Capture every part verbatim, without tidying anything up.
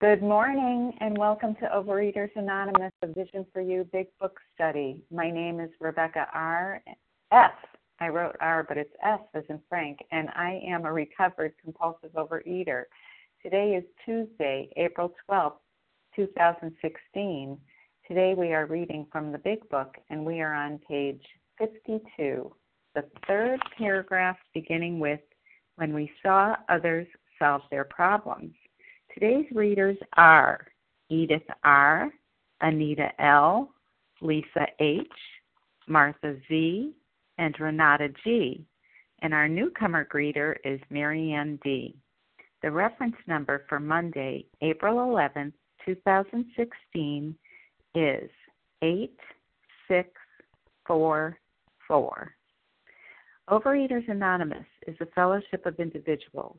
Good morning and welcome to Overeaters Anonymous, a Vision for You Big Book Study. My name is Rebecca R. F. I wrote R, but it's F as in Frank, and I am a recovered compulsive overeater. Today is Tuesday, April twelfth, two thousand sixteen. Today we are reading from the Big Book, and we are on page fifty-two, the third paragraph beginning with, "When we saw others solve their problems." Today's readers are Edith R., Anita L., Lisa H., Martha Z., and Renata G., and our newcomer greeter is Marianne D. The reference number for Monday, April eleventh, two thousand sixteen is eight six four four. Overeaters Anonymous is a fellowship of individuals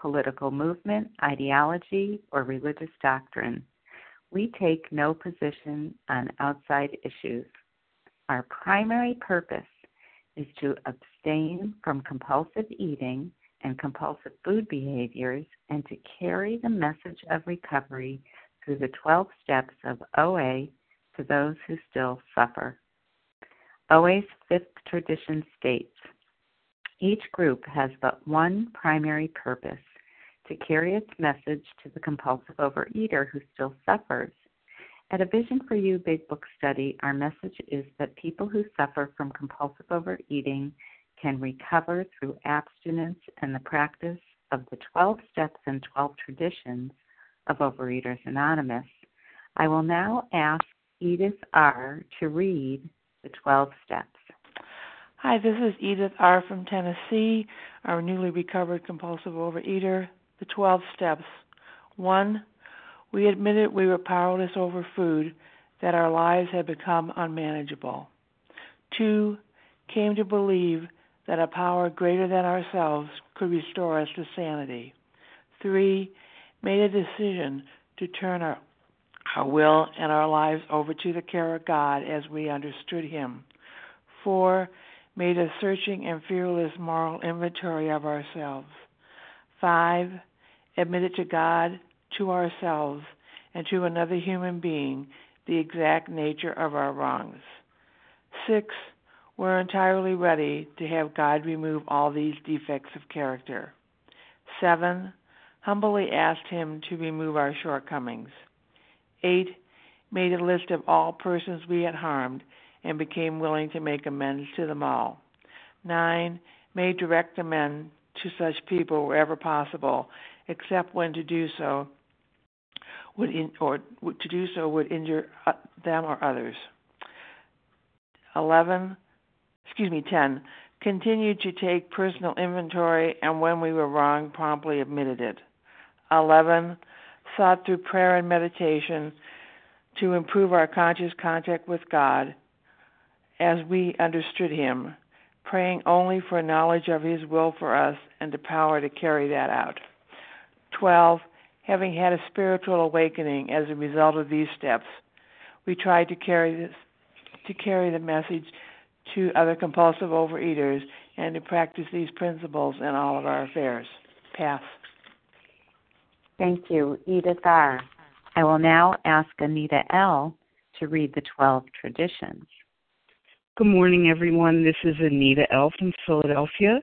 political movement, ideology, or religious doctrine. We take no position on outside issues. Our primary purpose is to abstain from compulsive eating and compulsive food behaviors and to carry the message of recovery through the twelve steps of O A to those who still suffer. O A's fifth tradition states, "Each group has but one primary purpose, to carry its message to the compulsive overeater who still suffers." At a Vision for You Big Book Study, our message is that people who suffer from compulsive overeating can recover through abstinence and the practice of the twelve steps and twelve traditions of Overeaters Anonymous. I will now ask Edith R. to read the twelve steps. Hi, this is Edith R. from Tennessee, our newly recovered compulsive overeater. The twelve steps. One, we admitted we were powerless over food, that our lives had become unmanageable. Two, came to believe that a power greater than ourselves could restore us to sanity. Three, made a decision to turn our, our will and our lives over to the care of God as we understood Him. Four, made a searching and fearless moral inventory of ourselves. Five, admitted to God, to ourselves, and to another human being the exact nature of our wrongs. Six, we're entirely ready to have God remove all these defects of character. Seven, humbly asked Him to remove our shortcomings. Eight, made a list of all persons we had harmed and became willing to make amends to them all. Nine, made direct amends to such people wherever possible, except when to do so would in, or to do so would injure them or others. Eleven, excuse me, ten, continued to take personal inventory, and when we were wrong, promptly admitted it. Eleven, sought through prayer and meditation to improve our conscious contact with God as we understood Him, praying only for knowledge of His will for us and the power to carry that out. Twelve, having had a spiritual awakening as a result of these steps, we tried to carry this, to carry the message to other compulsive overeaters and to practice these principles in all of our affairs. Pass. Thank you, Edith R. I will now ask Anita L. to read the twelve traditions. Good morning, everyone. This is Anita L. from Philadelphia.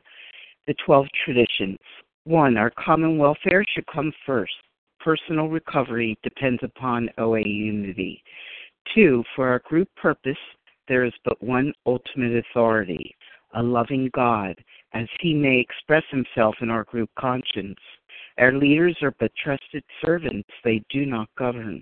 The twelve traditions. One, our common welfare should come first. Personal recovery depends upon O A unity. Two, for our group purpose, there is but one ultimate authority, a loving God, as He may express Himself in our group conscience. Our leaders are but trusted servants. They do not govern.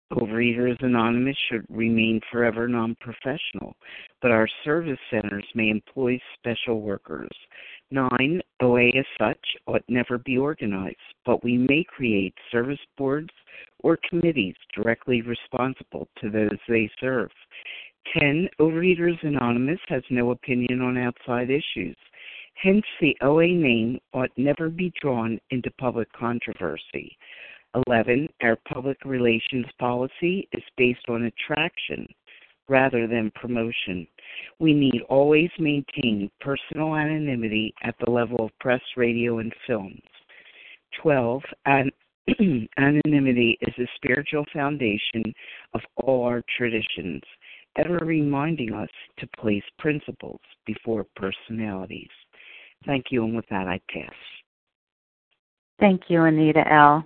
Overeaters Anonymous should remain forever non-professional, but our service centers may employ special workers. Nine, O A as such ought never be organized, but we may create service boards or committees directly responsible to those they serve. Ten, Overeaters Anonymous has no opinion on outside issues. Hence, the O A name ought never be drawn into public controversy. Eleven, our public relations policy is based on attraction rather than promotion. We need always maintain personal anonymity at the level of press, radio, and films. Twelve, an- anonymity is the spiritual foundation of all our traditions, ever reminding us to place principles before personalities. Thank you, and with that, I pass. Thank you, Anita L.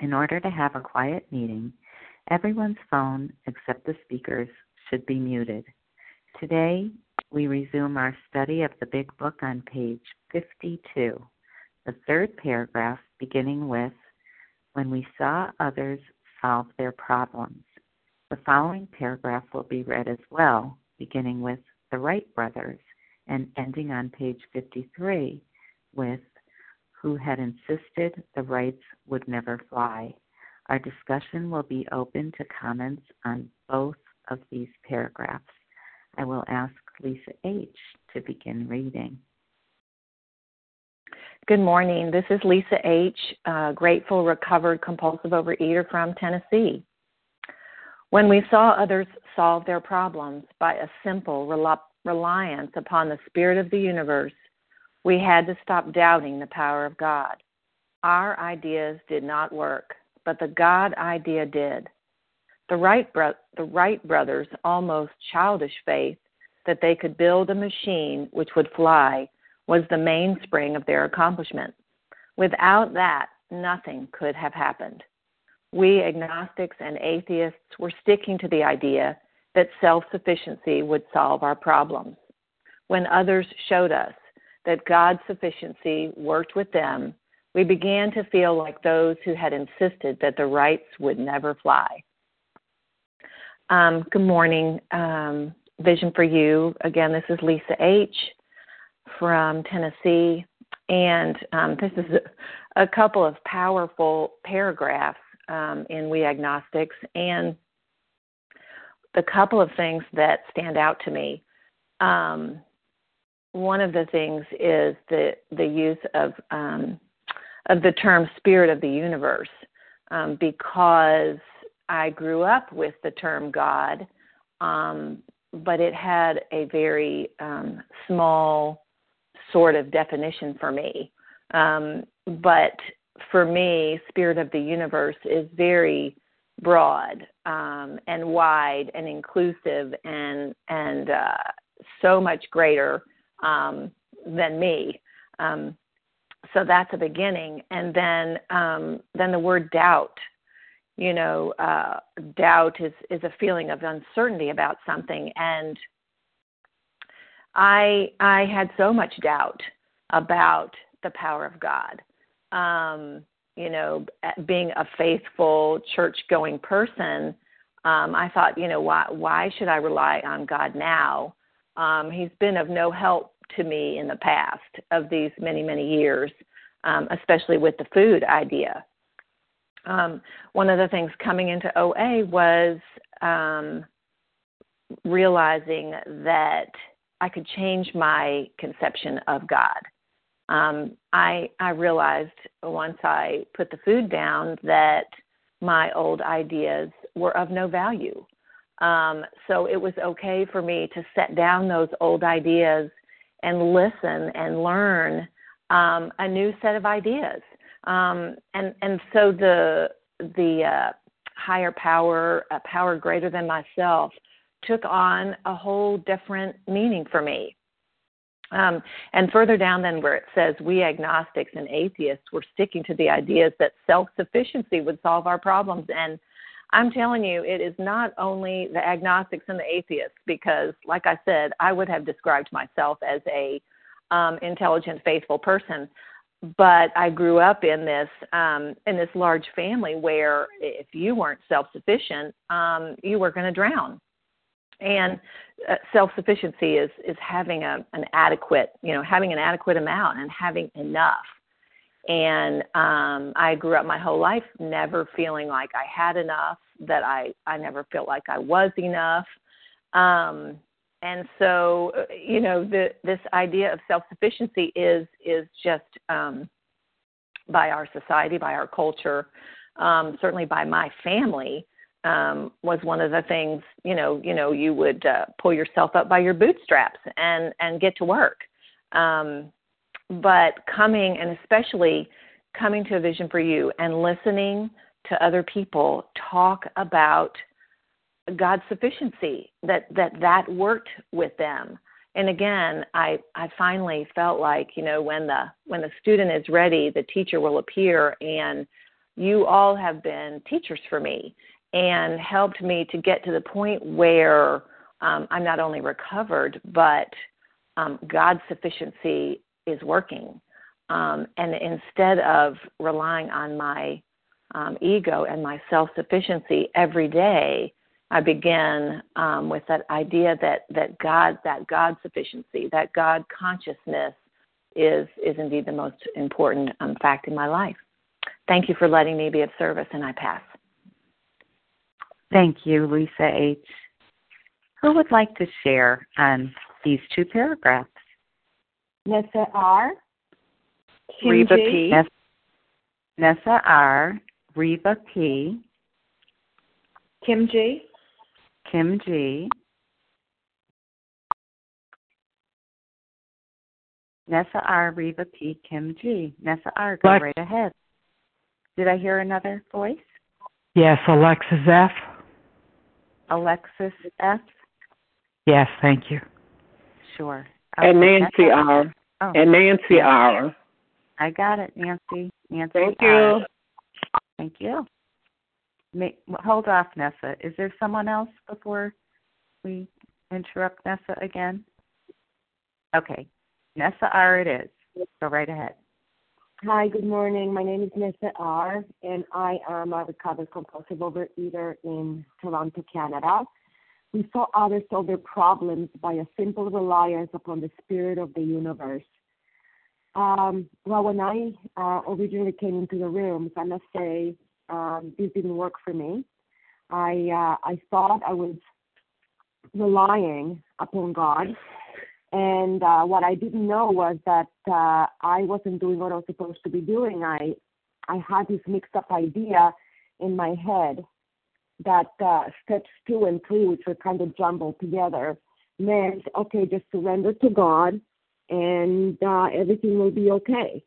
In order to have a quiet meeting, everyone's phone except the speaker's should be muted. Today, we resume our study of the Big Book on page fifty-two, the third paragraph beginning with, "When we saw others solve their problems." The following paragraph will be read as well, beginning with the Wright Brothers and ending on page fifty-three with, "Who had insisted the rights would never fly." Our discussion will be open to comments on both of these paragraphs. I will ask Lisa H. to begin reading. Good morning. This is Lisa H., uh, grateful, recovered, compulsive overeater from Tennessee. When we saw others solve their problems by a simple rel- reliance upon the spirit of the universe, we had to stop doubting the power of God. Our ideas did not work, but the God idea did. The Wright, bro- the Wright brothers' almost childish faith that they could build a machine which would fly was the mainspring of their accomplishment. Without that, nothing could have happened. We agnostics and atheists were sticking to the idea that self-sufficiency would solve our problems. When others showed us that God's sufficiency worked with them, we began to feel like those who had insisted that the rights would never fly. Um, good morning, um, Vision for You. Again, this is Lisa H. from Tennessee, and um, this is a, a couple of powerful paragraphs um, in We Agnostics, and the couple of things that stand out to me. Um, One of the things is the the use of um, of the term spirit of the universe, um, because I grew up with the term God, um, but it had a very um, small sort of definition for me. Um, but for me, spirit of the universe is very broad um, and wide and inclusive and and uh, so much greater Um, than me. Um, So that's a beginning. And then um, then the word doubt, you know, uh, doubt is, is a feeling of uncertainty about something. And I I had so much doubt about the power of God, um, you know, being a faithful church-going person. Um, I thought, you know, why why should I rely on God now? Um, he's been of no help to me in the past of these many, many years, um, especially with the food idea. Um, one of the things coming into O A was um, realizing that I could change my conception of God. Um, I, I realized once I put the food down that my old ideas were of no value. Um, so it was okay for me to set down those old ideas and listen and learn um, a new set of ideas. Um, and, and so the the uh, higher power, a power greater than myself, took on a whole different meaning for me. Um, and further down then where it says we agnostics and atheists were sticking to the ideas that self-sufficiency would solve our problems. And I'm telling you, it is not only the agnostics and the atheists, because like I said, I would have described myself as a um, intelligent, faithful person. But I grew up in this um, in this large family where if you weren't self-sufficient, um, you were going to drown. And uh, self-sufficiency is is having a, an adequate, you know, having an adequate amount and having enough. And um, I grew up my whole life never feeling like I had enough, that I, I never felt like I was enough. Um, and so, you know, the, this idea of self-sufficiency is is just um, by our society, by our culture, um, certainly by my family, um, was one of the things, you know, you know, you would uh, pull yourself up by your bootstraps and, and get to work. Um, But coming, and especially coming to a Vision for You and listening to other people talk about God's sufficiency, that that, that worked with them. And again, I, I finally felt like, you know, when the when the student is ready, the teacher will appear, and you all have been teachers for me and helped me to get to the point where um, I'm not only recovered, but um, God's sufficiency is working. Um, and instead of relying on my um, ego and my self-sufficiency every day, I begin um, with that idea that, that God, that God sufficiency, that God consciousness is, is indeed the most important um, fact in my life. Thank you for letting me be of service, and I pass. Thank you, Lisa H. Who would like to share on these two paragraphs? Nessa R. Kim Reba G. P. Nessa, Nessa R. Reba P. Kim G. Kim G. Nessa R. Reba P. Kim G. Nessa R. Go Lex- right ahead. Did I hear another voice? Yes, Alexis F. Alexis F. Yes, thank you. Sure. Okay. And Nancy R. Oh. And Nancy R. I got it, Nancy. Nancy Thank R. you. Thank you. May, hold off, Nessa. Is there someone else before we interrupt Nessa again? Okay. Nessa R. it is. Go right ahead. Hi, good morning. My name is Nessa R. and I am a recovered compulsive overeater in Toronto, Canada. We saw others solve their problems by a simple reliance upon the spirit of the universe. Um, well, when I uh, originally came into the rooms, I must say um, this didn't work for me. I uh, I thought I was relying upon God, and uh, what I didn't know was that uh, I wasn't doing what I was supposed to be doing. I I had this mixed-up idea in my head that uh, steps two and three, which were kind of jumbled together, meant, okay, just surrender to God and uh, everything will be okay.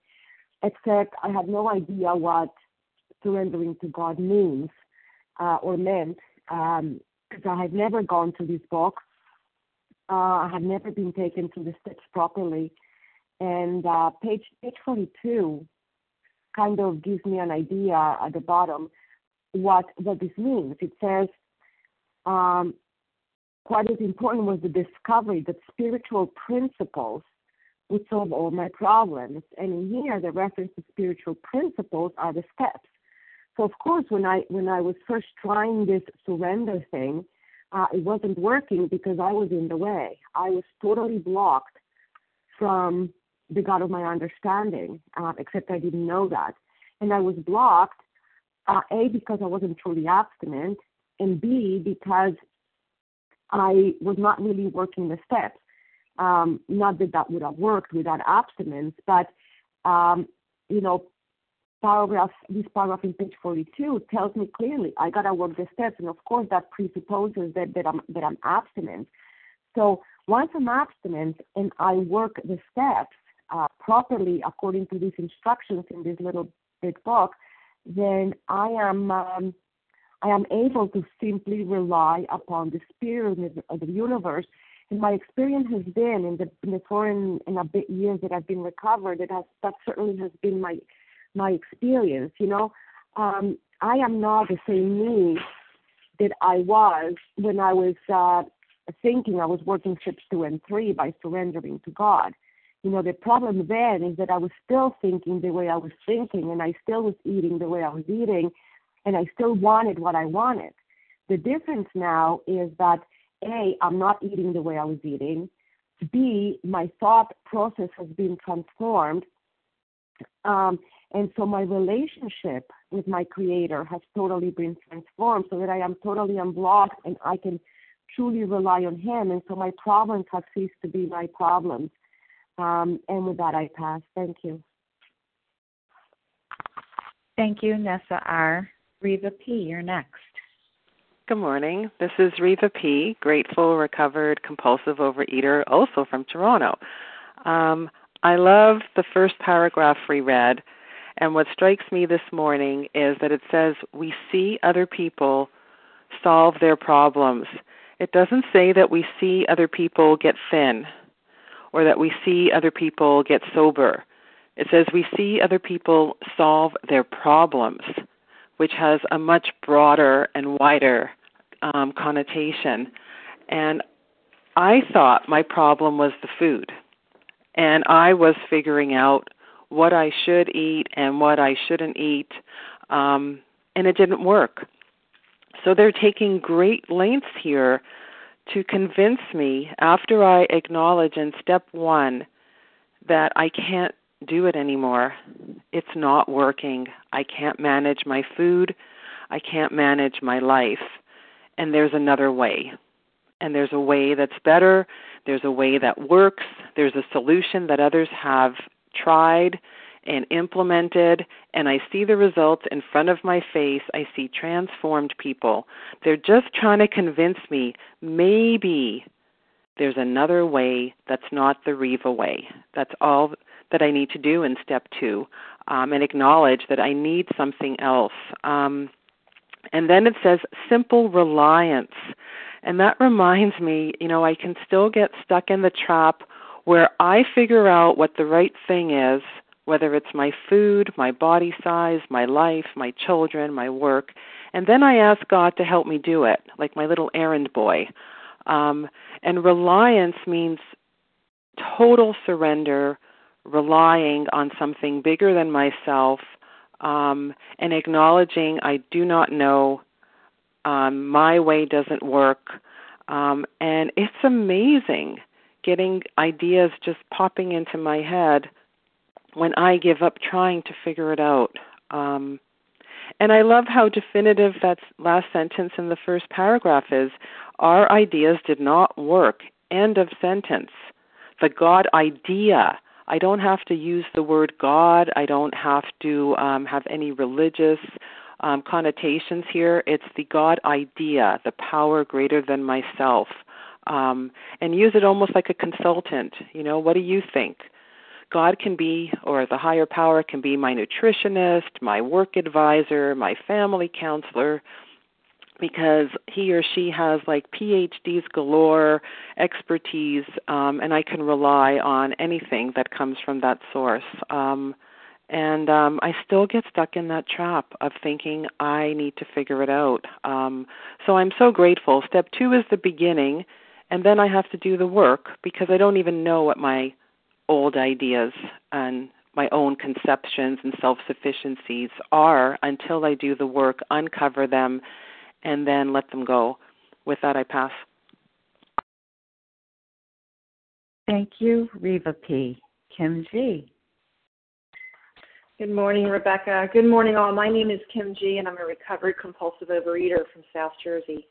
Except I had no idea what surrendering to God means uh, or meant, because um, I had never gone to this box. Uh, I had never been taken through the steps properly. And uh, page, page forty-two kind of gives me an idea at the bottom what, what this means. It says, um, what is important was the discovery that spiritual principles would solve all my problems. And in here, the reference to spiritual principles are the steps. So, of course, when I when I was first trying this surrender thing, uh, it wasn't working because I was in the way. I was totally blocked from the God of my understanding, uh, except I didn't know that. And I was blocked, uh, A, because I wasn't truly abstinent, and B, because I was not really working the steps. Um, not that that would have worked without abstinence, but, um, you know, paragraph, this paragraph in page forty-two tells me clearly I got to work the steps. And, of course, that presupposes that, that, I'm, that I'm abstinent. So once I'm abstinent and I work the steps uh, properly according to these instructions in this little big book, then I am um, I am able to simply rely upon the spirit of the universe. And my experience has been in the, in the four and, and a bit years that I've been recovered, that has, that certainly has been my my experience. You know, um, I am not the same me that I was when I was uh, thinking I was working steps two and three by surrendering to God. You know, the problem then is that I was still thinking the way I was thinking, and I still was eating the way I was eating, and I still wanted what I wanted. The difference now is that, A, I'm not eating the way I was eating. B, my thought process has been transformed. Um, and so my relationship with my Creator has totally been transformed so that I am totally unblocked and I can truly rely on Him. And so my problems have ceased to be my problems. Um, and with that, I pass. Thank you. Thank you, Nessa R. Reva P., you're next. Good morning. This is Reva P., grateful, recovered, compulsive overeater, also from Toronto. Um, I love the first paragraph we read, and what strikes me this morning is that it says, we see other people solve their problems. It doesn't say that we see other people get thin or that we see other people get sober. It says we see other people solve their problems, which has a much broader and wider um, connotation. And I thought my problem was the food. And I was figuring out what I should eat and what I shouldn't eat, um, and it didn't work. So they're taking great lengths here to convince me, after I acknowledge in step one that I can't do it anymore. It's not working. I can't manage my food. I can't manage my life. And there's another way. And there's a way that's better. There's a way that works. There's a solution that others have tried and implemented. And I see the results in front of my face. I see transformed people. They're just trying to convince me maybe there's another way that's not the Reva way. That's all that I need to do in step two, um, and acknowledge that I need something else. Um, and then it says simple reliance. And that reminds me, you know, I can still get stuck in the trap where I figure out what the right thing is, whether it's my food, my body size, my life, my children, my work. And then I ask God to help me do it, like my little errand boy. Um, and reliance means total surrender, relying on something bigger than myself, um, and acknowledging I do not know, um, my way doesn't work. Um, and it's amazing getting ideas just popping into my head when I give up trying to figure it out. Um, and I love how definitive that last sentence in the first paragraph is. Our ideas did not work. End of sentence. The God idea. I don't have to use the word God. I don't have to um, have any religious um, connotations here. It's the God idea, the power greater than myself, um, and use it almost like a consultant. You know, what do you think? God can be, or the higher power can be my nutritionist, my work advisor, my family counselor. because he or she has like P H Ds galore, expertise, um, and I can rely on anything that comes from that source. Um, and um, I still get stuck in that trap of thinking I need to figure it out. Um, so I'm so grateful. Step two is the beginning, and then I have to do the work because I don't even know what my old ideas and my own conceptions and self-sufficiencies are until I do the work, uncover them, and then let them go. With that, I pass. Thank you, Reva P. Kim G. Good morning, Rebecca. Good morning, all. My name is Kim G., and I'm a recovered compulsive overeater from South Jersey.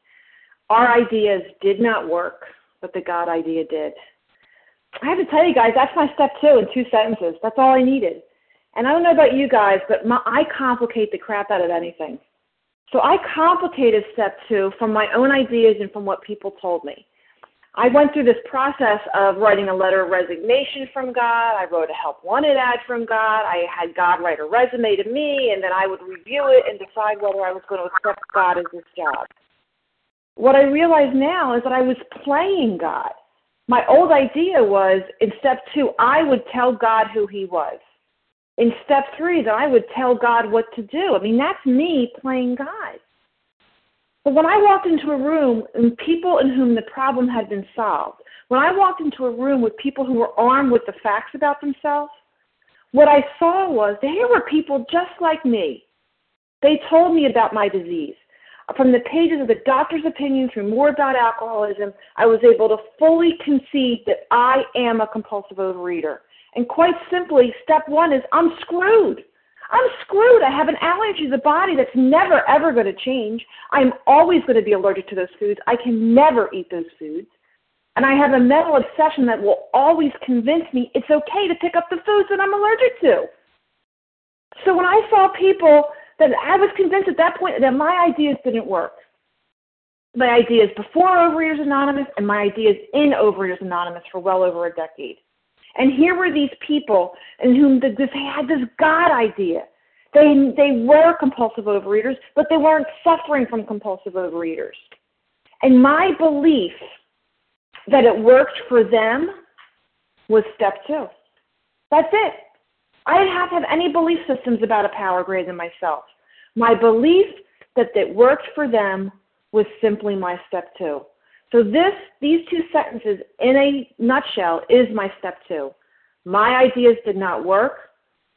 Our ideas did not work, but the God idea did. I have to tell you guys, that's my step two in two sentences. That's all I needed. And I don't know about you guys, but my, I complicate the crap out of anything. So I complicated step two from my own ideas and from what people told me. I went through this process of writing a letter of resignation from God. I wrote a help wanted ad from God. I had God write a resume to me, and then I would review it and decide whether I was going to accept God as his job. What I realize now is that I was playing God. My old idea was, in step two, I would tell God who he was. In step three, that I would tell God what to do. I mean, that's me playing God. But when I walked into a room with people in whom the problem had been solved, when I walked into a room with people who were armed with the facts about themselves, what I saw was that here were people just like me. They told me about my disease. From the pages of the doctor's opinion through more about alcoholism, I was able to fully concede that I am a compulsive overeater. And quite simply, step one is I'm screwed. I'm screwed. I have an allergy to the body that's never, ever going to change. I'm always going to be allergic to those foods. I can never eat those foods. And I have a mental obsession that will always convince me it's okay to pick up the foods that I'm allergic to. So when I saw people... And I was convinced at that point that my ideas didn't work. My ideas before Overeaters Anonymous and my ideas in Overeaters Anonymous for well over a decade. And here were these people in whom the, this, they had this God idea. They, they were compulsive overeaters, but they weren't suffering from compulsive overeaters. And my belief that it worked for them was step two. That's it. I didn't have to have any belief systems about a power greater than myself. My belief that it worked for them was simply my step two. So this, these two sentences in a nutshell is my step two. My ideas did not work,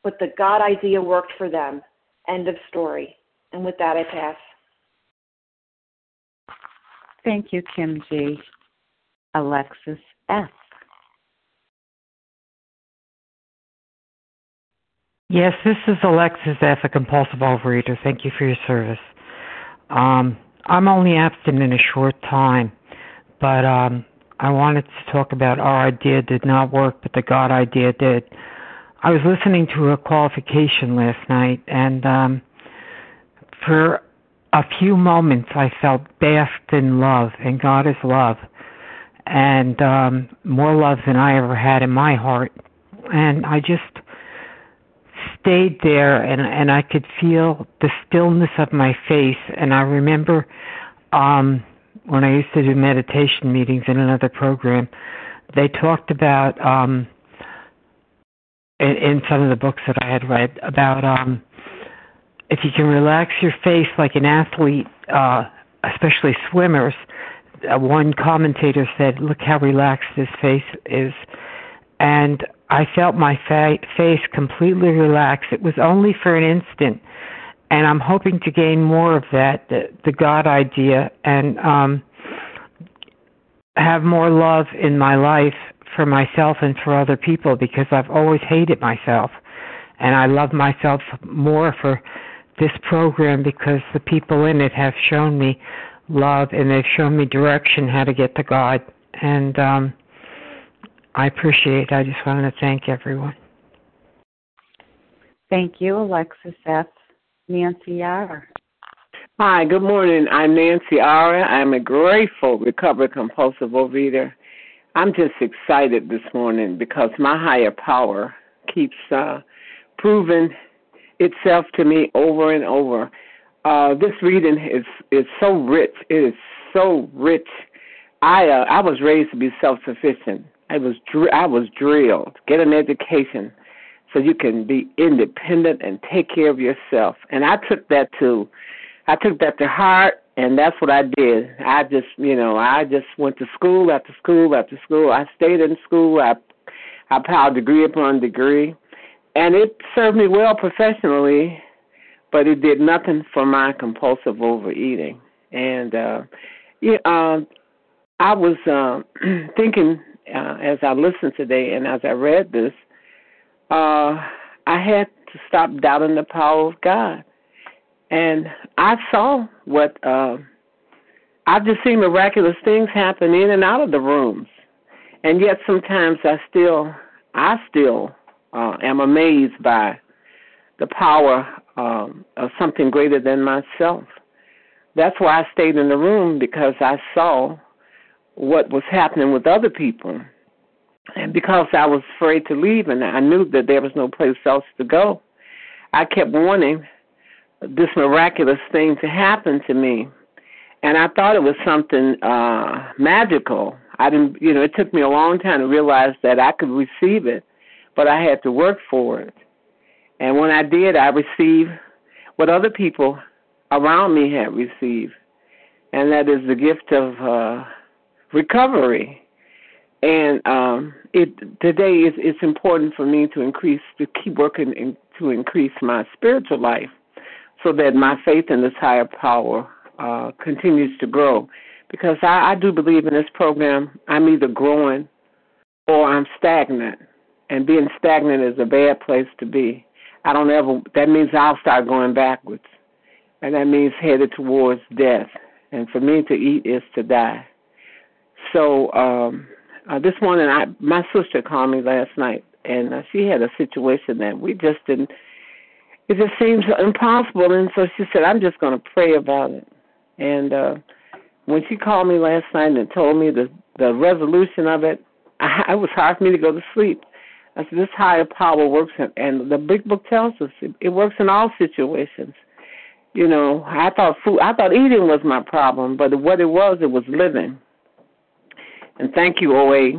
but the God idea worked for them. End of story. And with that, I pass. Thank you, Kim G. Alexis F. Yes, this is Alexis F., a compulsive overeater. Thank you for your service. Um, I'm only abstinent a short time, but um, I wanted to talk about our idea did not work, but the God idea did. I was listening to a qualification last night, and um, for a few moments I felt bathed in love, and God is love, and um, more love than I ever had in my heart. And I just... stayed there, and, and I could feel the stillness of my face. And I remember um, when I used to do meditation meetings in another program, they talked about, um, in, in some of the books that I had read, about um, if you can relax your face like an athlete, uh, especially swimmers. Uh, one commentator said, look how relaxed his face is. And I felt my fa- face completely relaxed. It was only for an instant, and I'm hoping to gain more of that, the, the God idea, and um, have more love in my life for myself and for other people, because I've always hated myself, and I love myself more for this program because the people in it have shown me love, and they've shown me direction how to get to God, and... Um, I appreciate it. I just wanted to thank everyone. Thank you, Alexis F. Nancy Ara. Hi, good morning. I'm Nancy Ara. I'm a grateful recovered compulsive overeater. I'm just excited this morning because my higher power keeps uh, proving itself to me over and over. uh, this reading is, is so rich. It is so rich. I uh, I was raised to be self-sufficient. I was dr- I was drilled. Get an education so you can be independent and take care of yourself. And I took that to I took that to heart, and that's what I did. I just, you know, I just went to school after school after school. I stayed in school. I I piled degree upon degree, and it served me well professionally, but it did nothing for my compulsive overeating. And uh, yeah, uh, I was uh, thinking uh, as I listened today and as I read this, uh, I had to stop doubting the power of God. And I saw what uh, I've just seen miraculous things happen in and out of the rooms, and yet sometimes I still, I still uh, am amazed by the power um, of something greater than myself. That's why I stayed in the room, because I saw what was happening with other people, and because I was afraid to leave, and I knew that there was no place else to go, I kept wanting this miraculous thing to happen to me, and I thought it was something uh, magical. I didn't, you know, it took me a long time to realize that I could receive it, but I had to work for it. And when I did, I received what other people around me had received, and that is the gift of uh, recovery. And um, it today is it's important for me to increase, to keep working in, to increase my spiritual life, so that my faith in this higher power uh, continues to grow. Because I, I do believe in this program, I'm either growing or I'm stagnant. And being stagnant is a bad place to be. I don't ever, that means I'll start going backwards. And that means headed towards death. And for me to eat is to die. So um, uh, this morning, I, my sister called me last night, and uh, she had a situation that we just didn't, it just seems impossible. And so she said, I'm just going to pray about it. And uh, when she called me last night and told me the, the resolution of it, I, it was hard for me to go to sleep. I said, this higher power works, in, and the Big Book tells us it, it works in all situations. You know, I thought food, I thought eating was my problem, but what it was, it was living. And thank you, O A,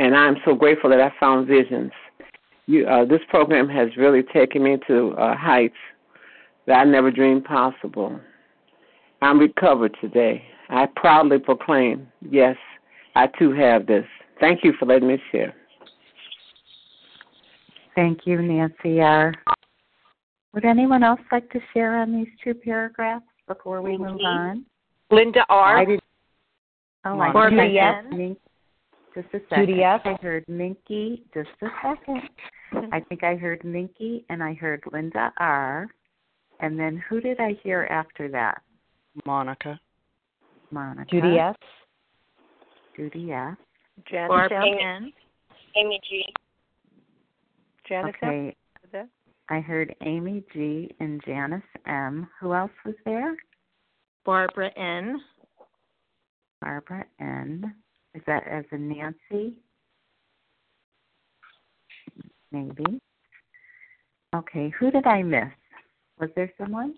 and I'm so grateful that I found Visions. You, uh, this program has really taken me to uh, heights that I never dreamed possible. I'm recovered today. I proudly proclaim, yes, I too have this. Thank you for letting me share. Thank you, Nancy R. Would anyone else like to share on these two paragraphs before we move on? Linda R. I did, oh, I did. Yes. Just a second. Judy F. I heard Minky. Just a second. I think I heard Minky, and I heard Linda R. And then who did I hear after that? Monica. Monica. Judy S. Judy S. Janice N. Amy G. Janice okay. M. I heard Amy G. and Janice M. Who else was there? Barbara N. Barbara N. Is that as a Nancy? Maybe. Okay, who did I miss? Was there someone?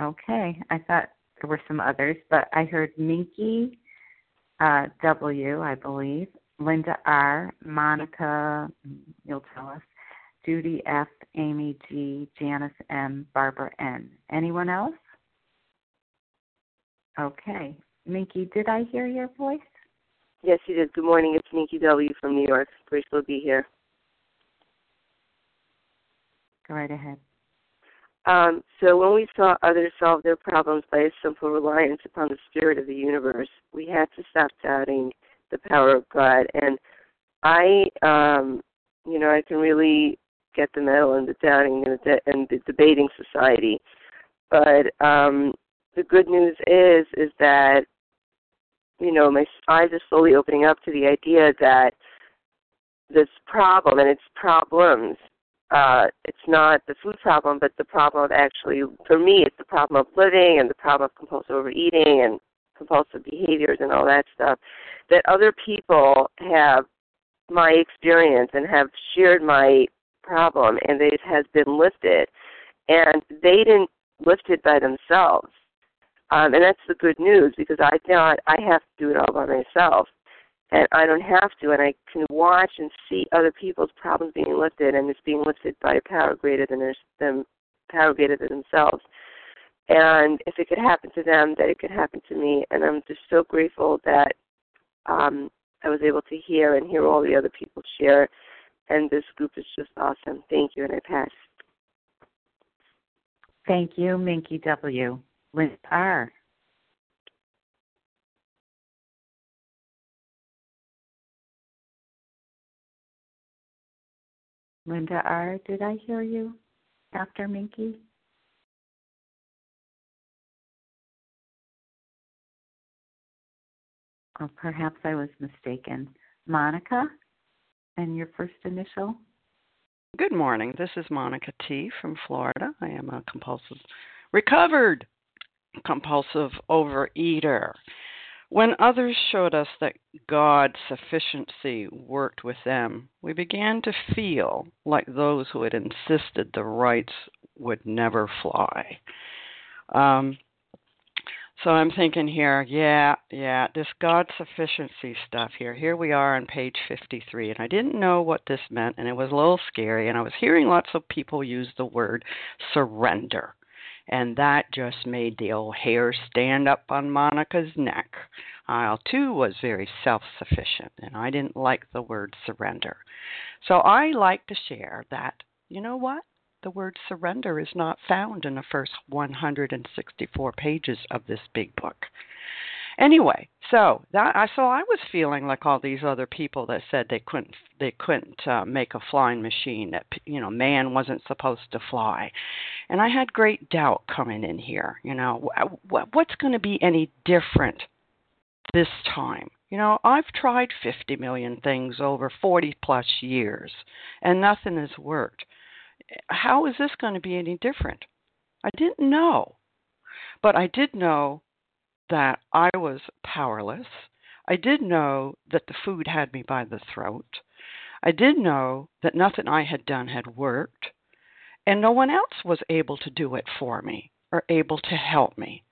Okay, I thought there were some others, but I heard Minky uh, W, I believe, Linda R, Monica, you'll tell us, Judy F, Amy G, Janice M, Barbara N. Anyone else? Okay. Minky, did I hear your voice? Yes, you did. Good morning. It's Minky W. from New York. Grateful to be here. Go right ahead. Um, so when we saw others solve their problems by a simple reliance upon the spirit of the universe, we had to stop doubting the power of God. And I, um, you know, I can really get the medal in the doubting and the, de- and the debating society. But um the good news is, is that, you know, my eyes are slowly opening up to the idea that this problem and its problems, uh, it's not the food problem, but the problem of actually, for me, it's the problem of living and the problem of compulsive overeating and compulsive behaviors and all that stuff, that other people have my experience and have shared my problem, and it has been lifted. And they didn't lift it by themselves. Um, and that's the good news, because I thought I have to do it all by myself. And I don't have to, and I can watch and see other people's problems being lifted, and it's being lifted by a power greater than them, power greater than themselves. And if it could happen to them, that it could happen to me. And I'm just so grateful that um, I was able to hear and hear all the other people share. And this group is just awesome. Thank you, and I pass. Thank you, Minky W. Liz R. Linda R., did I hear you after Minky? Or perhaps I was mistaken. Monica, and your first initial? Good morning. This is Monica T. from Florida. I am a compulsive, recovered compulsive overeater. When others showed us that God's sufficiency worked with them, we began to feel like those who had insisted the rights would never fly. Um, so I'm thinking here, yeah, yeah, this God's sufficiency stuff here. Here we are on page fifty-three, and I didn't know what this meant, and it was a little scary, and I was hearing lots of people use the word surrender. And that just made the old hair stand up on Monica's neck. I, too, was very self-sufficient, and I didn't like the word surrender. So I like to share that, you know what? The word surrender is not found in the first one hundred sixty-four pages of this big book. Anyway, so that, I so I was feeling like all these other people that said they couldn't they couldn't uh, make a flying machine, that, you know, man wasn't supposed to fly, and I had great doubt coming in here. You know, what, what's going to be any different this time? You know, I've tried fifty million things over forty plus years, and nothing has worked. How is this going to be any different? I didn't know, but I did know that I was powerless. I did know that the food had me by the throat. I did know that nothing I had done had worked, and no one else was able to do it for me or able to help me.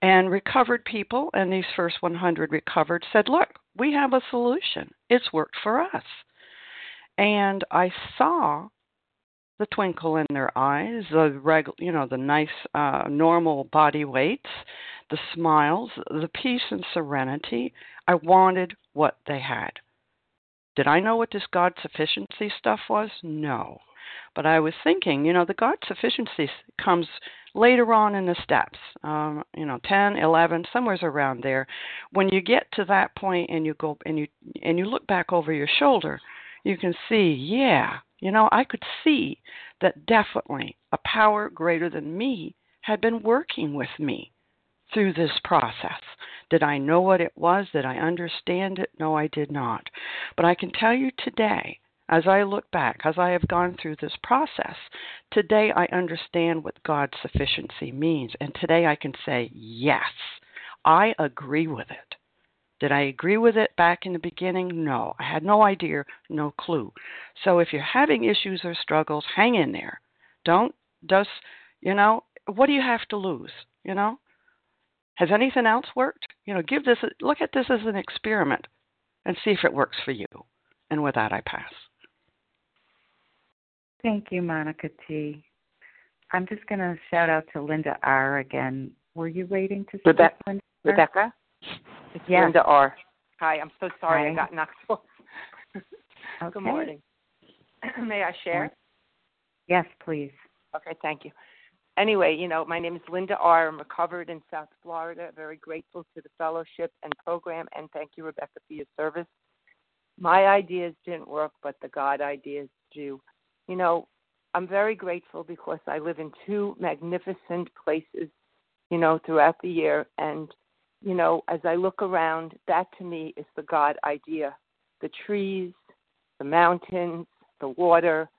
And recovered people, and these first one hundred recovered, said, look, we have a solution. It's worked for us. And I saw the twinkle in their eyes, the regu- you know, the nice, uh, normal body weights, the smiles, the peace and serenity. I wanted what they had. Did I know what this God sufficiency stuff was? No. But I was thinking, you know, the God sufficiency comes later on in the steps, um, you know, ten, eleven, somewhere around there. When you get to that point and you go and you and you look back over your shoulder, you can see, yeah, you know, I could see that definitely a power greater than me had been working with me through this process. Did I know what it was? Did I understand it? No, I did not. But I can tell you today, as I look back, as I have gone through this process, today I understand what God's sufficiency means. And today I can say, yes, I agree with it. Did I agree with it back in the beginning? No. I had no idea, no clue. So if you're having issues or struggles, hang in there. Don't just, you know, what do you have to lose, you know? Has anything else worked? You know, give this, a, look at this as an experiment and see if it works for you. And with that, I pass. Thank you, Monica T. I'm just going to shout out to Linda R. again. Were you waiting to speak, Linda? Rebecca? It's yes. Linda R. Hi, I'm so sorry. Hi. I got knocked off. Okay. Good morning. May I share? Yes, please. Okay, thank you. Anyway, you know, my name is Linda R. I'm recovered in South Florida. Very grateful to the fellowship and program, and thank you, Rebecca, for your service. My ideas didn't work, but the God ideas do. You know, I'm very grateful because I live in two magnificent places, you know, throughout the year, and you know, as I look around, that to me is the God idea. The trees, the mountains, the water,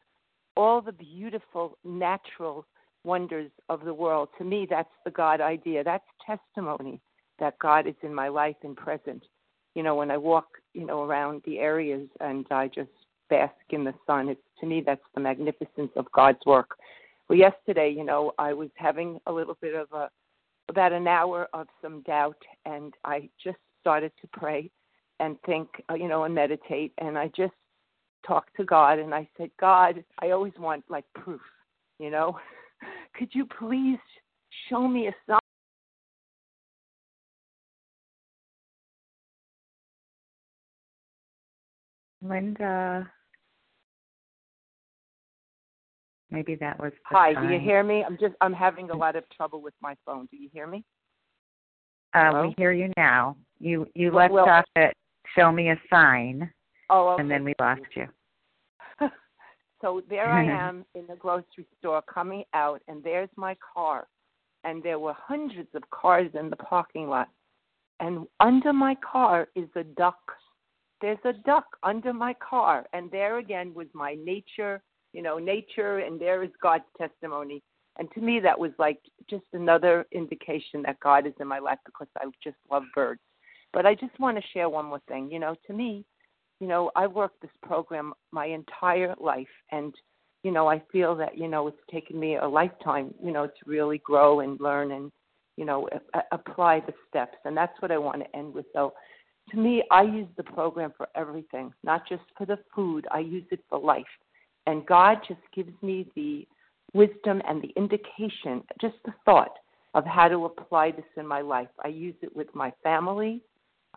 all the beautiful natural wonders of the world. To me, that's the God idea. That's testimony that God is in my life and present. You know, when I walk, you know, around the areas and I just bask in the sun, it's, to me, that's the magnificence of God's work, Well, yesterday, you know, I was having a little bit of a, about an hour of some doubt, and I just started to pray and think, you know, and meditate. And I just talked to God, and I said, God, I always want, like, proof, you know. Could you please show me a sign? Linda, maybe that was the Hi, time. Do you hear me? I'm just, I'm having a lot of trouble with my phone. Do you hear me? Uh, we hear you now. You you well, left well, off at show me a sign, oh, okay. And then we lost you. So there I am in the grocery store coming out, and there's my car. And there were hundreds of cars in the parking lot. And under my car is a duck. There's a duck under my car. And there again was my nature, you know, nature, and there is God's testimony. And to me, that was like just another indication that God is in my life, because I just love birds. But I just want to share one more thing. You know, to me, you know, I worked this program my entire life, and, you know, I feel that, you know, it's taken me a lifetime, you know, to really grow and learn and, you know, a- apply the steps. And that's what I want to end with. So to me, I use the program for everything, not just for the food. I use it for life. And God just gives me the wisdom and the indication, just the thought of how to apply this in my life. I use it with my family.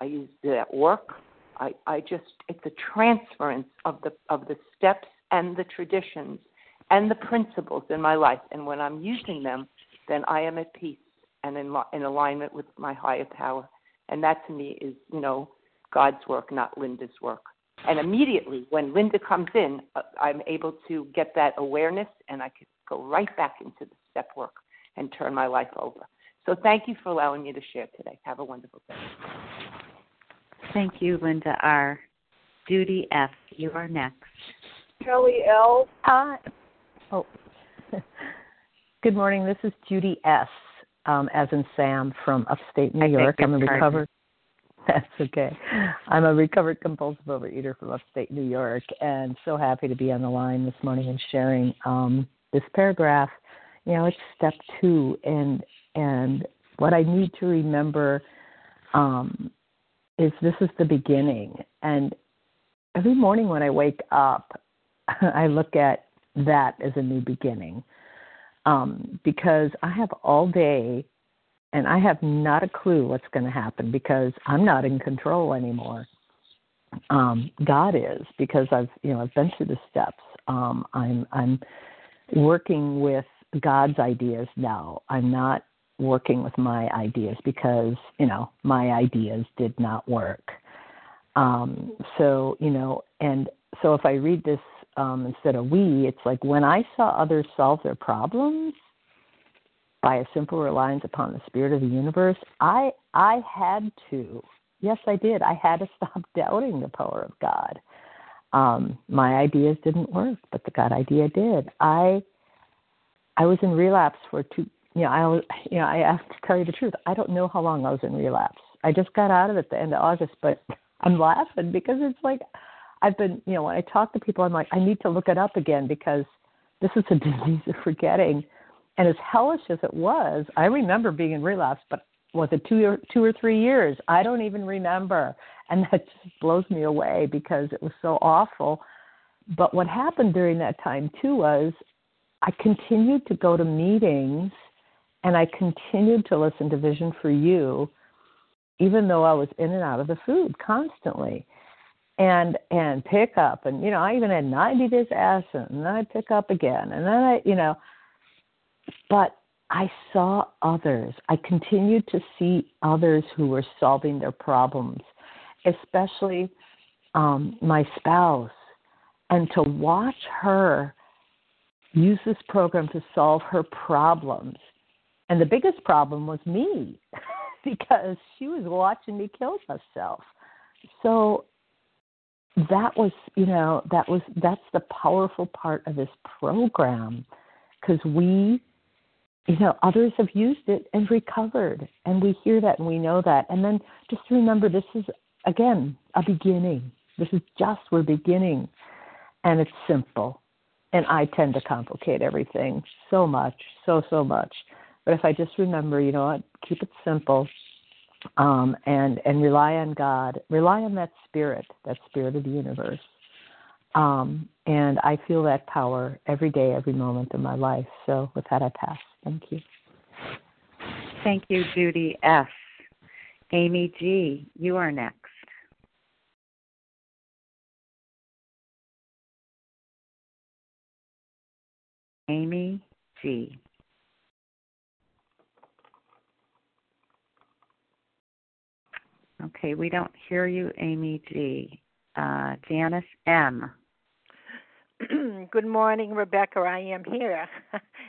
I use it at work. I, I just, it's a transference of the of the steps and the traditions and the principles in my life. And when I'm using them, then I am at peace and in, in alignment with my higher power. And that to me is, you know, God's work, not Linda's work. And immediately when Linda comes in, I'm able to get that awareness, and I can go right back into the step work and turn my life over. So thank you for allowing me to share today. Have a wonderful day. Thank you, Linda R. Judy F., you are next. Kelly L. Hi. Oh. Good morning. This is Judy S., um, as in Sam, from upstate New I York. I'm a recovered. That's okay. I'm a recovered compulsive overeater from upstate New York, and so happy to be on the line this morning and sharing um, this paragraph. You know, it's step two, and and what I need to remember um, is this is the beginning. And every morning when I wake up, I look at that as a new beginning, um, because I have all day. And I have not a clue what's going to happen, because I'm not in control anymore. Um, God is, because I've, you know, I've been through the steps. Um, I'm, I'm working with God's ideas now. I'm not working with my ideas, because, you know, my ideas did not work. Um, so, you know, and so if I read this um, instead of we, it's like, when I saw others solve their problems by a simple reliance upon the spirit of the universe, I I had to, yes, I did. I had to stop doubting the power of God. Um, my ideas didn't work, but the God idea did. I I was in relapse for two, you know, I was, you know, I have to tell you the truth. I don't know how long I was in relapse. I just got out of it at the end of August, but I'm laughing because it's like I've been, you know, when I talk to people, I'm like, I need to look it up again, because this is a disease of forgetting. And as hellish as it was, I remember being in relapse, but was it two or, two or three years? I don't even remember. And that just blows me away, because it was so awful. But what happened during that time, too, was I continued to go to meetings, and I continued to listen to Vision for You, even though I was in and out of the food constantly. And and pick up. And, you know, I even had ninety days abstinence, and then I pick up again. And then I, you know... But I saw others. I continued to see others who were solving their problems, especially um, my spouse. And to watch her use this program to solve her problems. And the biggest problem was me, because she was watching me kill myself. So that was, you know, that was that's the powerful part of this program, because we... You know, others have used it and recovered, and we hear that and we know that. And then just remember, this is, again, a beginning. This is just, we're beginning, and it's simple. And I tend to complicate everything so much, so, so much. But if I just remember, you know what, keep it simple, um, and, and rely on God, rely on that spirit, that spirit of the universe. Um, and I feel that power every day, every moment of my life. So with that, I pass. Thank you. Thank you, Judy F. Amy G., you are next. Amy G. Okay, we don't hear you, Amy G. Uh, Janice M. Good morning, Rebecca. I am here.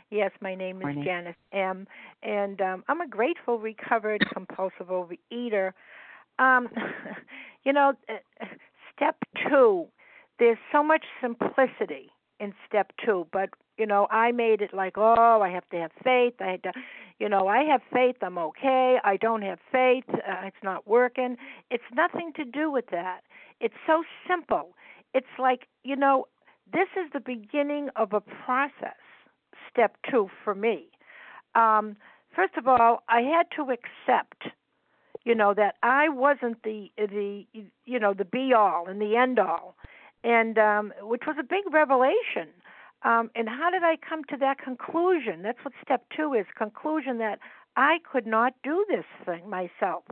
Yes, my name is morning. Janice M. And um, I'm a grateful, recovered, compulsive overeater. Um, you know, step two, there's so much simplicity in step two, but you know, I made it like, oh, I have to have faith. I had to, you know, I have faith. I'm okay. I don't have faith. Uh, it's not working. It's nothing to do with that. It's so simple. It's like, you know, this is the beginning of a process, step two for me. Um, first of all, I had to accept, you know, that I wasn't the, the you know, the be-all and the end-all, and um, which was a big revelation. Um, and how did I come to that conclusion? That's what step two is, conclusion that I could not do this thing myself.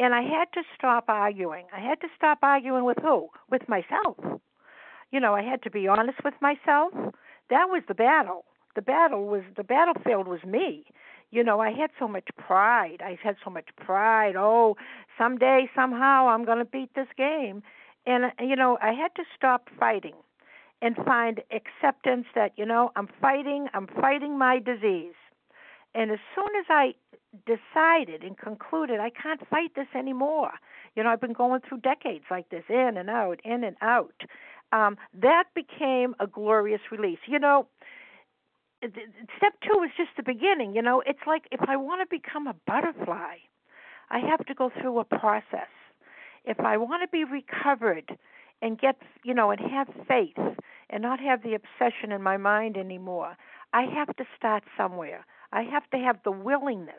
And I had to stop arguing. I had to stop arguing with who? With myself. You know, I had to be honest with myself. That was the battle. The battle was, the battlefield was me. You know, I had so much pride. I had so much pride. Oh, someday, somehow, I'm going to beat this game. And, you know, I had to stop fighting and find acceptance that, you know, I'm fighting, I'm fighting my disease. And as soon as I decided and concluded, I can't fight this anymore. You know, I've been going through decades like this, in and out, in and out. Um, that became a glorious release. You know, step two is just the beginning. You know, it's like if I want to become a butterfly, I have to go through a process. If I want to be recovered and get, you know, and have faith and not have the obsession in my mind anymore, I have to start somewhere. I have to have the willingness.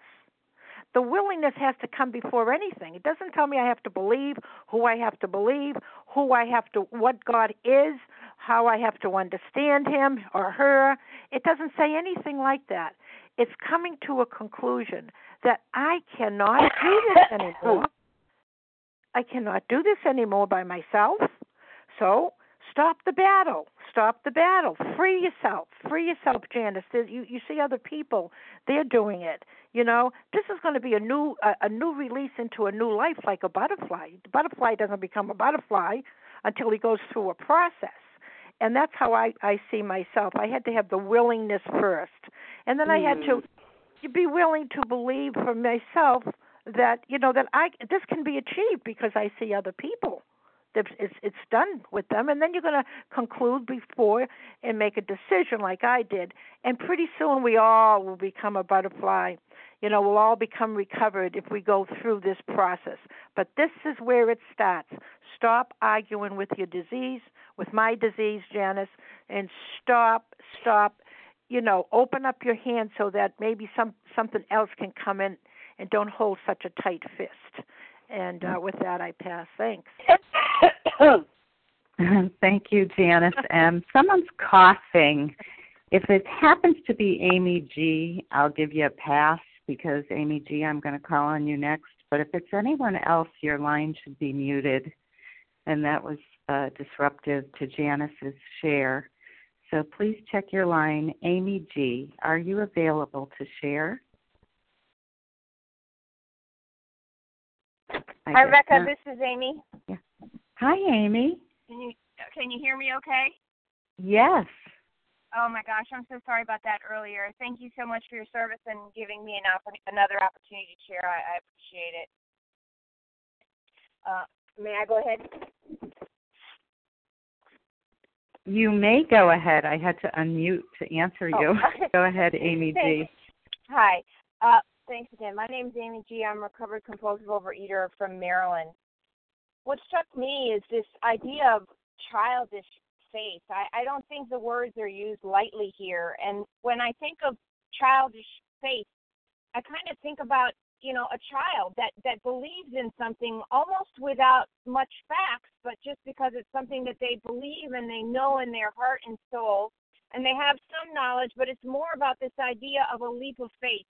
The willingness has to come before anything. It doesn't tell me I have to believe, who I have to believe, who I have to, what God is, how I have to understand him or her. It doesn't say anything like that. It's coming to a conclusion that I cannot do this anymore. I cannot do this anymore by myself. So stop the battle. Stop the battle. Free yourself. Free yourself, Janice. You, you see other people, they're doing it. You know, this is going to be a new a, a new release into a new life, like a butterfly. The butterfly doesn't become a butterfly until he goes through a process. And that's how I, I see myself. I had to have the willingness first. And then I had to be willing to believe for myself that, you know, that I this can be achieved because I see other people. It's, it's done with them, and then you're going to conclude before and make a decision like I did, and pretty soon we all will become a butterfly. You know, we'll all become recovered if we go through this process. But this is where it starts. Stop arguing with your disease, with my disease, Janice, and stop, stop, you know, open up your hand so that maybe some something else can come in, and don't hold such a tight fist. And uh, with that, I pass. Thanks. Thank you, Janice M. Someone's coughing. If it happens to be Amy G., I'll give you a pass because, Amy G., I'm going to call on you next. But if it's anyone else, your line should be muted. And that was uh, disruptive to Janice's share. So please check your line. Amy G., are you available to share? Hi, Rebecca. This is Amy. Yeah. Hi, Amy. Can you can you hear me okay? Yes. Oh, my gosh. I'm so sorry about that earlier. Thank you so much for your service and giving me an opp- another opportunity to share. I, I appreciate it. Uh, may I go ahead? You may go ahead. I had to unmute to answer you. Oh. Go ahead, Amy G. Hi. Uh, Thanks again. My name is Amy G. I'm a recovered compulsive overeater from Maryland. What struck me is this idea of childish faith. I, I don't think the words are used lightly here. And when I think of childish faith, I kind of think about, you know, a child that, that believes in something almost without much facts, but just because it's something that they believe and they know in their heart and soul, and they have some knowledge, but it's more about this idea of a leap of faith.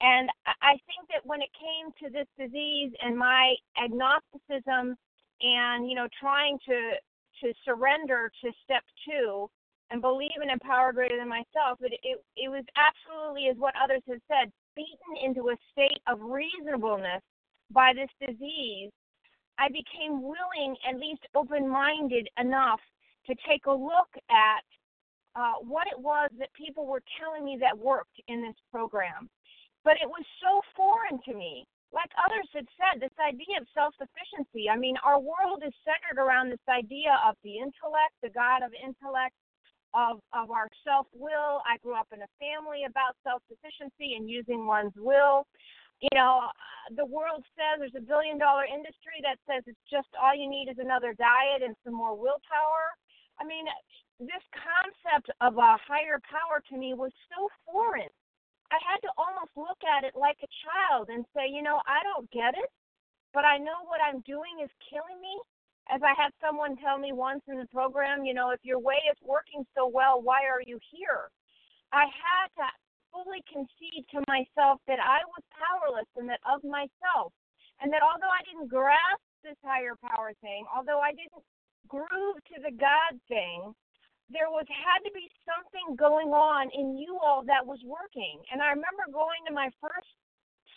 And I think that when it came to this disease and my agnosticism and, you know, trying to to surrender to step two and believe in a power greater than myself, it, it, it was absolutely, as what others have said, beaten into a state of reasonableness by this disease. I became willing, at least open-minded enough, to take a look at uh, what it was that people were telling me that worked in this program. But it was so foreign to me. Like others had said, this idea of self-sufficiency. I mean, our world is centered around this idea of the intellect, the God of intellect, of, of our self-will. I grew up in a family about self-sufficiency and using one's will. You know, the world says there's a billion-dollar industry that says it's just all you need is another diet and some more willpower. I mean, this concept of a higher power to me was so foreign. I had to almost look at it like a child and say, you know, I don't get it, but I know what I'm doing is killing me. As I had someone tell me once in the program, you know, if your way is working so well, why are you here? I had to fully concede to myself that I was powerless and that of myself, and that although I didn't grasp this higher power thing, although I didn't groove to the God thing, there was had to be something going on in you all that was working. And I remember going to my first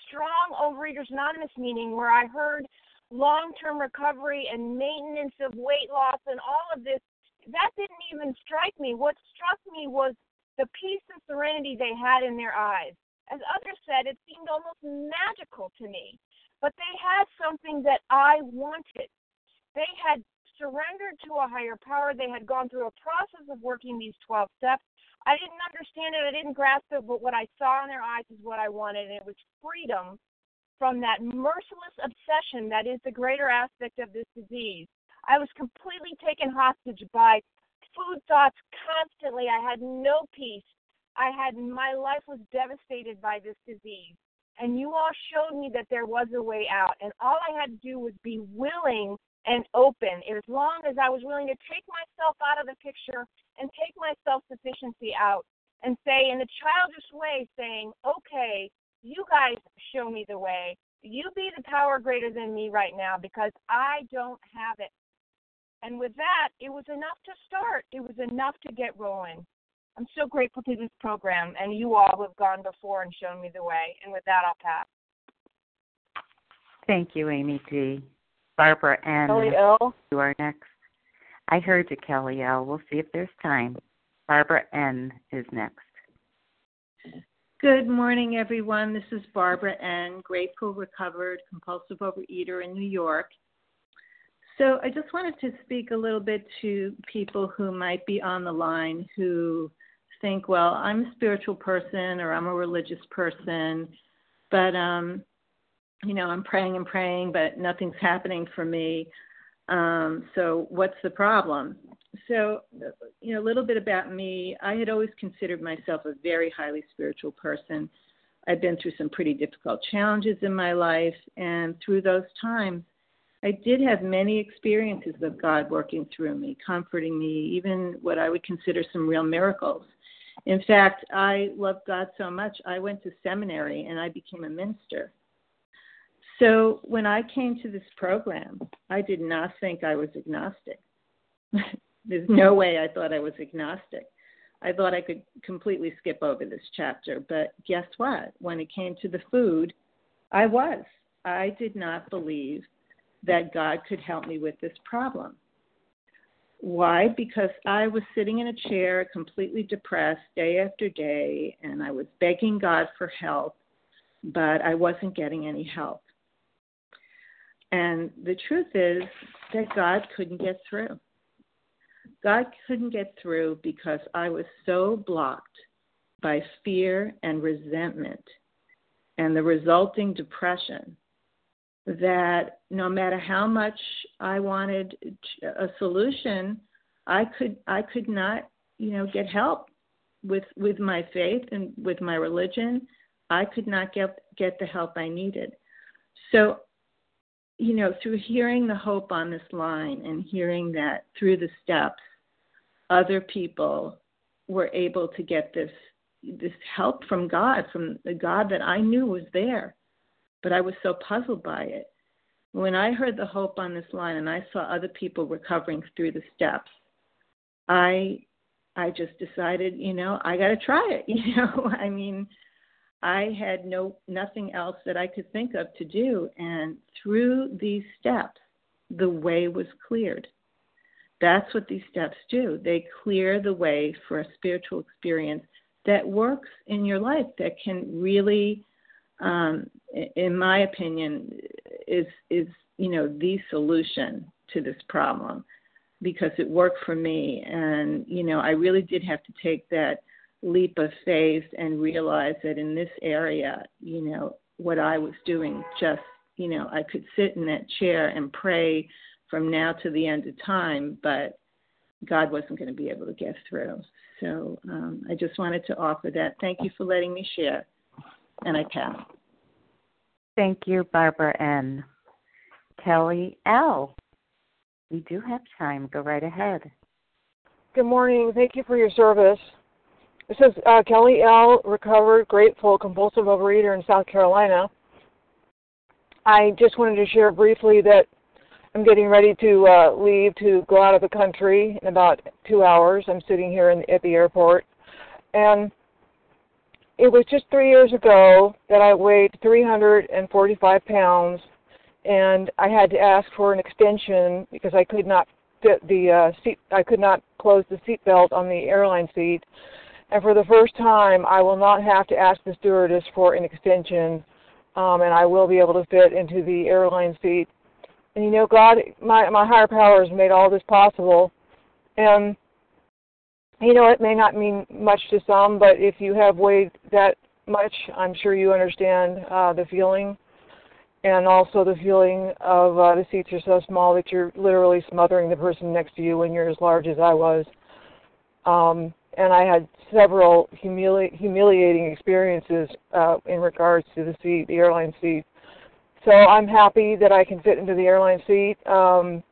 strong Overeaters Anonymous meeting where I heard long-term recovery and maintenance of weight loss and all of this. That didn't even strike me. What struck me was the peace and serenity they had in their eyes. As others said, it seemed almost magical to me. But they had something that I wanted. They had surrendered to a higher power. They had gone through a process of working these twelve steps. I didn't understand it. I didn't grasp it, but what I saw in their eyes is what I wanted, and it was freedom from that merciless obsession that is the greater aspect of this disease. I was completely taken hostage by food thoughts constantly. I had no peace. I had my life was devastated by this disease, and you all showed me that there was a way out, and all I had to do was be willing and open. As long as I was willing to take myself out of the picture and take my self-sufficiency out and say in a childish way, saying, okay, you guys show me the way. You be the power greater than me right now because I don't have it. And with that, it was enough to start. It was enough to get rolling. I'm so grateful to this program, and you all have gone before and shown me the way. And with that, I'll pass. Thank you, Amy G. Barbara N. Kelly L. You are next. I heard you, Kelly L. We'll see if there's time. Barbara N. is next. Good morning, everyone. This is Barbara N., grateful, recovered, compulsive overeater in New York. So I just wanted to speak a little bit to people who might be on the line who think, well, I'm a spiritual person or I'm a religious person, but um. you know, I'm praying and praying, but nothing's happening for me. Um, so what's the problem? So, you know, a little bit about me. I had always considered myself a very highly spiritual person. I've been through some pretty difficult challenges in my life. And through those times, I did have many experiences of God working through me, comforting me, even what I would consider some real miracles. In fact, I loved God so much, I went to seminary and I became a minister. So when I came to this program, I did not think I was agnostic. There's no way I thought I was agnostic. I thought I could completely skip over this chapter, but guess what? When it came to the food, I was. I did not believe that God could help me with this problem. Why? Because I was sitting in a chair, completely depressed day after day, and I was begging God for help, but I wasn't getting any help. And the truth is that God couldn't get through. God couldn't get through because I was so blocked by fear and resentment and the resulting depression that no matter how much I wanted a solution, I could I could not, you know, get help with with my faith and with my religion. I could not get get the help I needed. So, you know, through hearing the hope on this line and hearing that through the steps, other people were able to get this this help from God, from the God that I knew was there, but I was so puzzled by it. When I heard the hope on this line and I saw other people recovering through the steps, I I just decided, you know, I got to try it. You know, I mean, I had no nothing else that I could think of to do. And through these steps, the way was cleared. That's what these steps do. They clear the way for a spiritual experience that works in your life, that can really, um, in my opinion, is, is, you know, the solution to this problem, because it worked for me. And, you know, I really did have to take that leap of faith and realize that in this area, you know, what I was doing just, you know, I could sit in that chair and pray from now to the end of time, but God wasn't going to be able to get through. So um, I just wanted to offer that. Thank you for letting me share. And I pass. Thank you, Barbara N. Kelly L., we do have time. Go right ahead. Good morning. Thank you for your service. This is uh, Kelly L., recovered, grateful, compulsive overeater in South Carolina. I just wanted to share briefly that I'm getting ready to uh, leave to go out of the country in about two hours. I'm sitting here in, at the airport. And it was just three years ago that I weighed three hundred forty-five pounds, and I had to ask for an extension because I could not fit the uh, seat. I could not close the seat belt on the airline seat. And for the first time, I will not have to ask the stewardess for an extension, um, and I will be able to fit into the airline seat. And you know, God, my my higher powers made all this possible. And you know, it may not mean much to some, but if you have weighed that much, I'm sure you understand uh, the feeling. And also the feeling of uh, the seats are so small that you're literally smothering the person next to you when you're as large as I was. Um, and I had several humili- humiliating experiences uh, in regards to the seat, the airline seat. So I'm happy that I can fit into the airline seat. Um,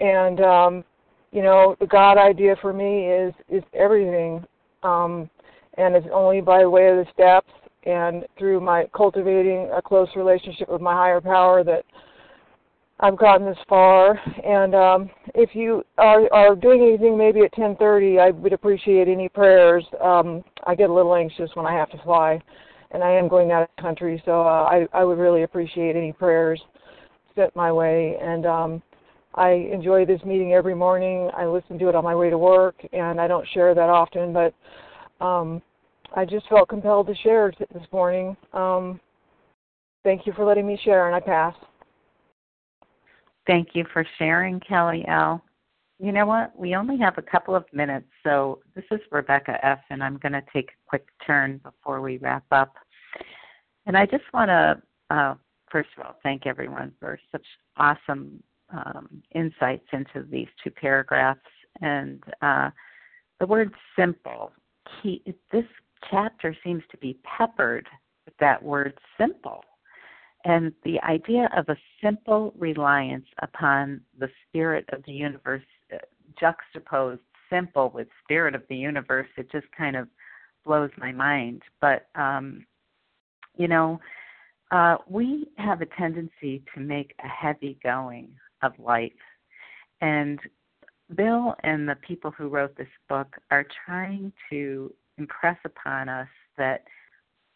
and, um, you know, the God idea for me is, is everything. Um, and it's only by way of the steps and through my cultivating a close relationship with my higher power that I've gotten this far. And um, if you are, are doing anything maybe at ten thirty, I would appreciate any prayers. Um, I get a little anxious when I have to fly, and I am going out of the country, so uh, I, I would really appreciate any prayers sent my way. And um, I enjoy this meeting every morning. I listen to it on my way to work, and I don't share that often, but um, I just felt compelled to share this morning. Um, thank you for letting me share, and I pass. Thank you for sharing, Kelly L. You know what? We only have a couple of minutes, so this is Rebecca F., and I'm going to take a quick turn before we wrap up. And I just want to, uh, first of all, thank everyone for such awesome um, insights into these two paragraphs. And uh, the word simple, key, this chapter seems to be peppered with that word simple, and the idea of a simple reliance upon the spirit of the universe, uh, juxtaposed simple with spirit of the universe, it just kind of blows my mind. But, um, you know, uh, we have a tendency to make a heavy going of life, and Bill and the people who wrote this book are trying to impress upon us that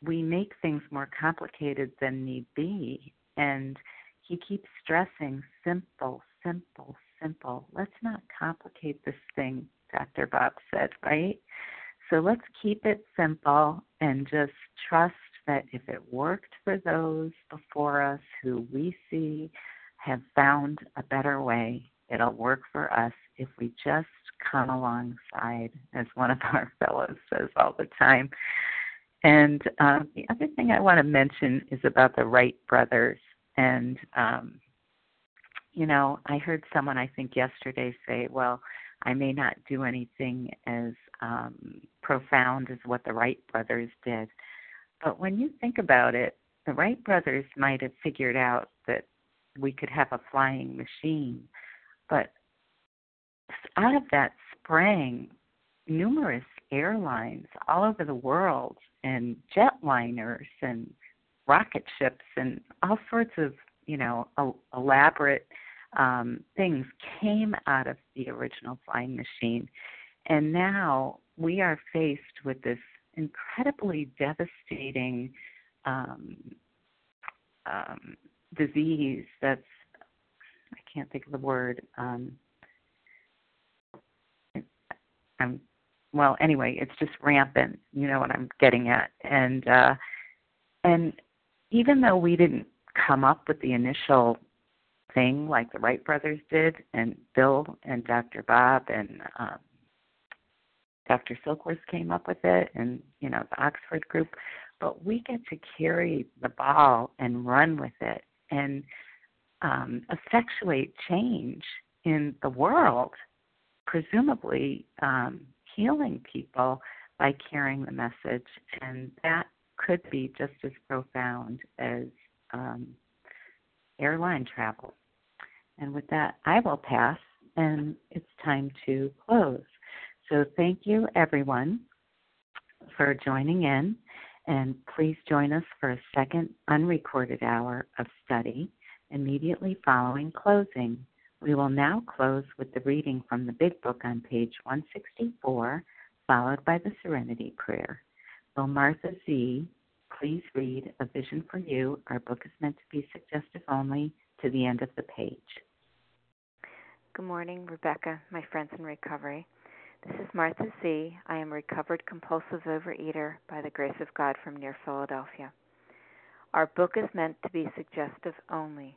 we make things more complicated than need be. And he keeps stressing simple, simple, simple. Let's not complicate this thing, Doctor Bob said, right? So let's keep it simple and just trust that if it worked for those before us who we see have found a better way, it'll work for us if we just come alongside, as one of our fellows says all the time. And um, the other thing I want to mention is about the Wright Brothers. And, um, you know, I heard someone, I think yesterday, say, well, I may not do anything as um, profound as what the Wright brothers did. But when you think about it, the Wright brothers might have figured out that we could have a flying machine. But out of that sprang numerous airlines all over the world and jetliners and rocket ships and all sorts of, you know, elaborate um, things came out of the original flying machine. And now we are faced with this incredibly devastating um, um, disease that's, I can't think of the word, um, I'm, well, anyway, it's just rampant, you know what I'm getting at. And uh, and even though we didn't come up with the initial thing like the Wright brothers did, and Bill and Doctor Bob and um, Doctor Silkworth came up with it, and, you know, the Oxford Group, but we get to carry the ball and run with it and um, effectuate change in the world, presumably um, healing people by carrying the message. And that could be just as profound as um, airline travel. And with that, I will pass, and it's time to close. So thank you, everyone, for joining in. And please join us for a second unrecorded hour of study immediately following closing. We will now close with the reading from the Big Book on page one sixty-four, followed by the Serenity Prayer. Will Martha Z. please read A Vision for You? Our book is meant to be suggestive only, to the end of the page. Good morning, Rebecca, my friends in recovery. This is Martha Z. I am a recovered compulsive overeater by the grace of God from near Philadelphia. Our book is meant to be suggestive only.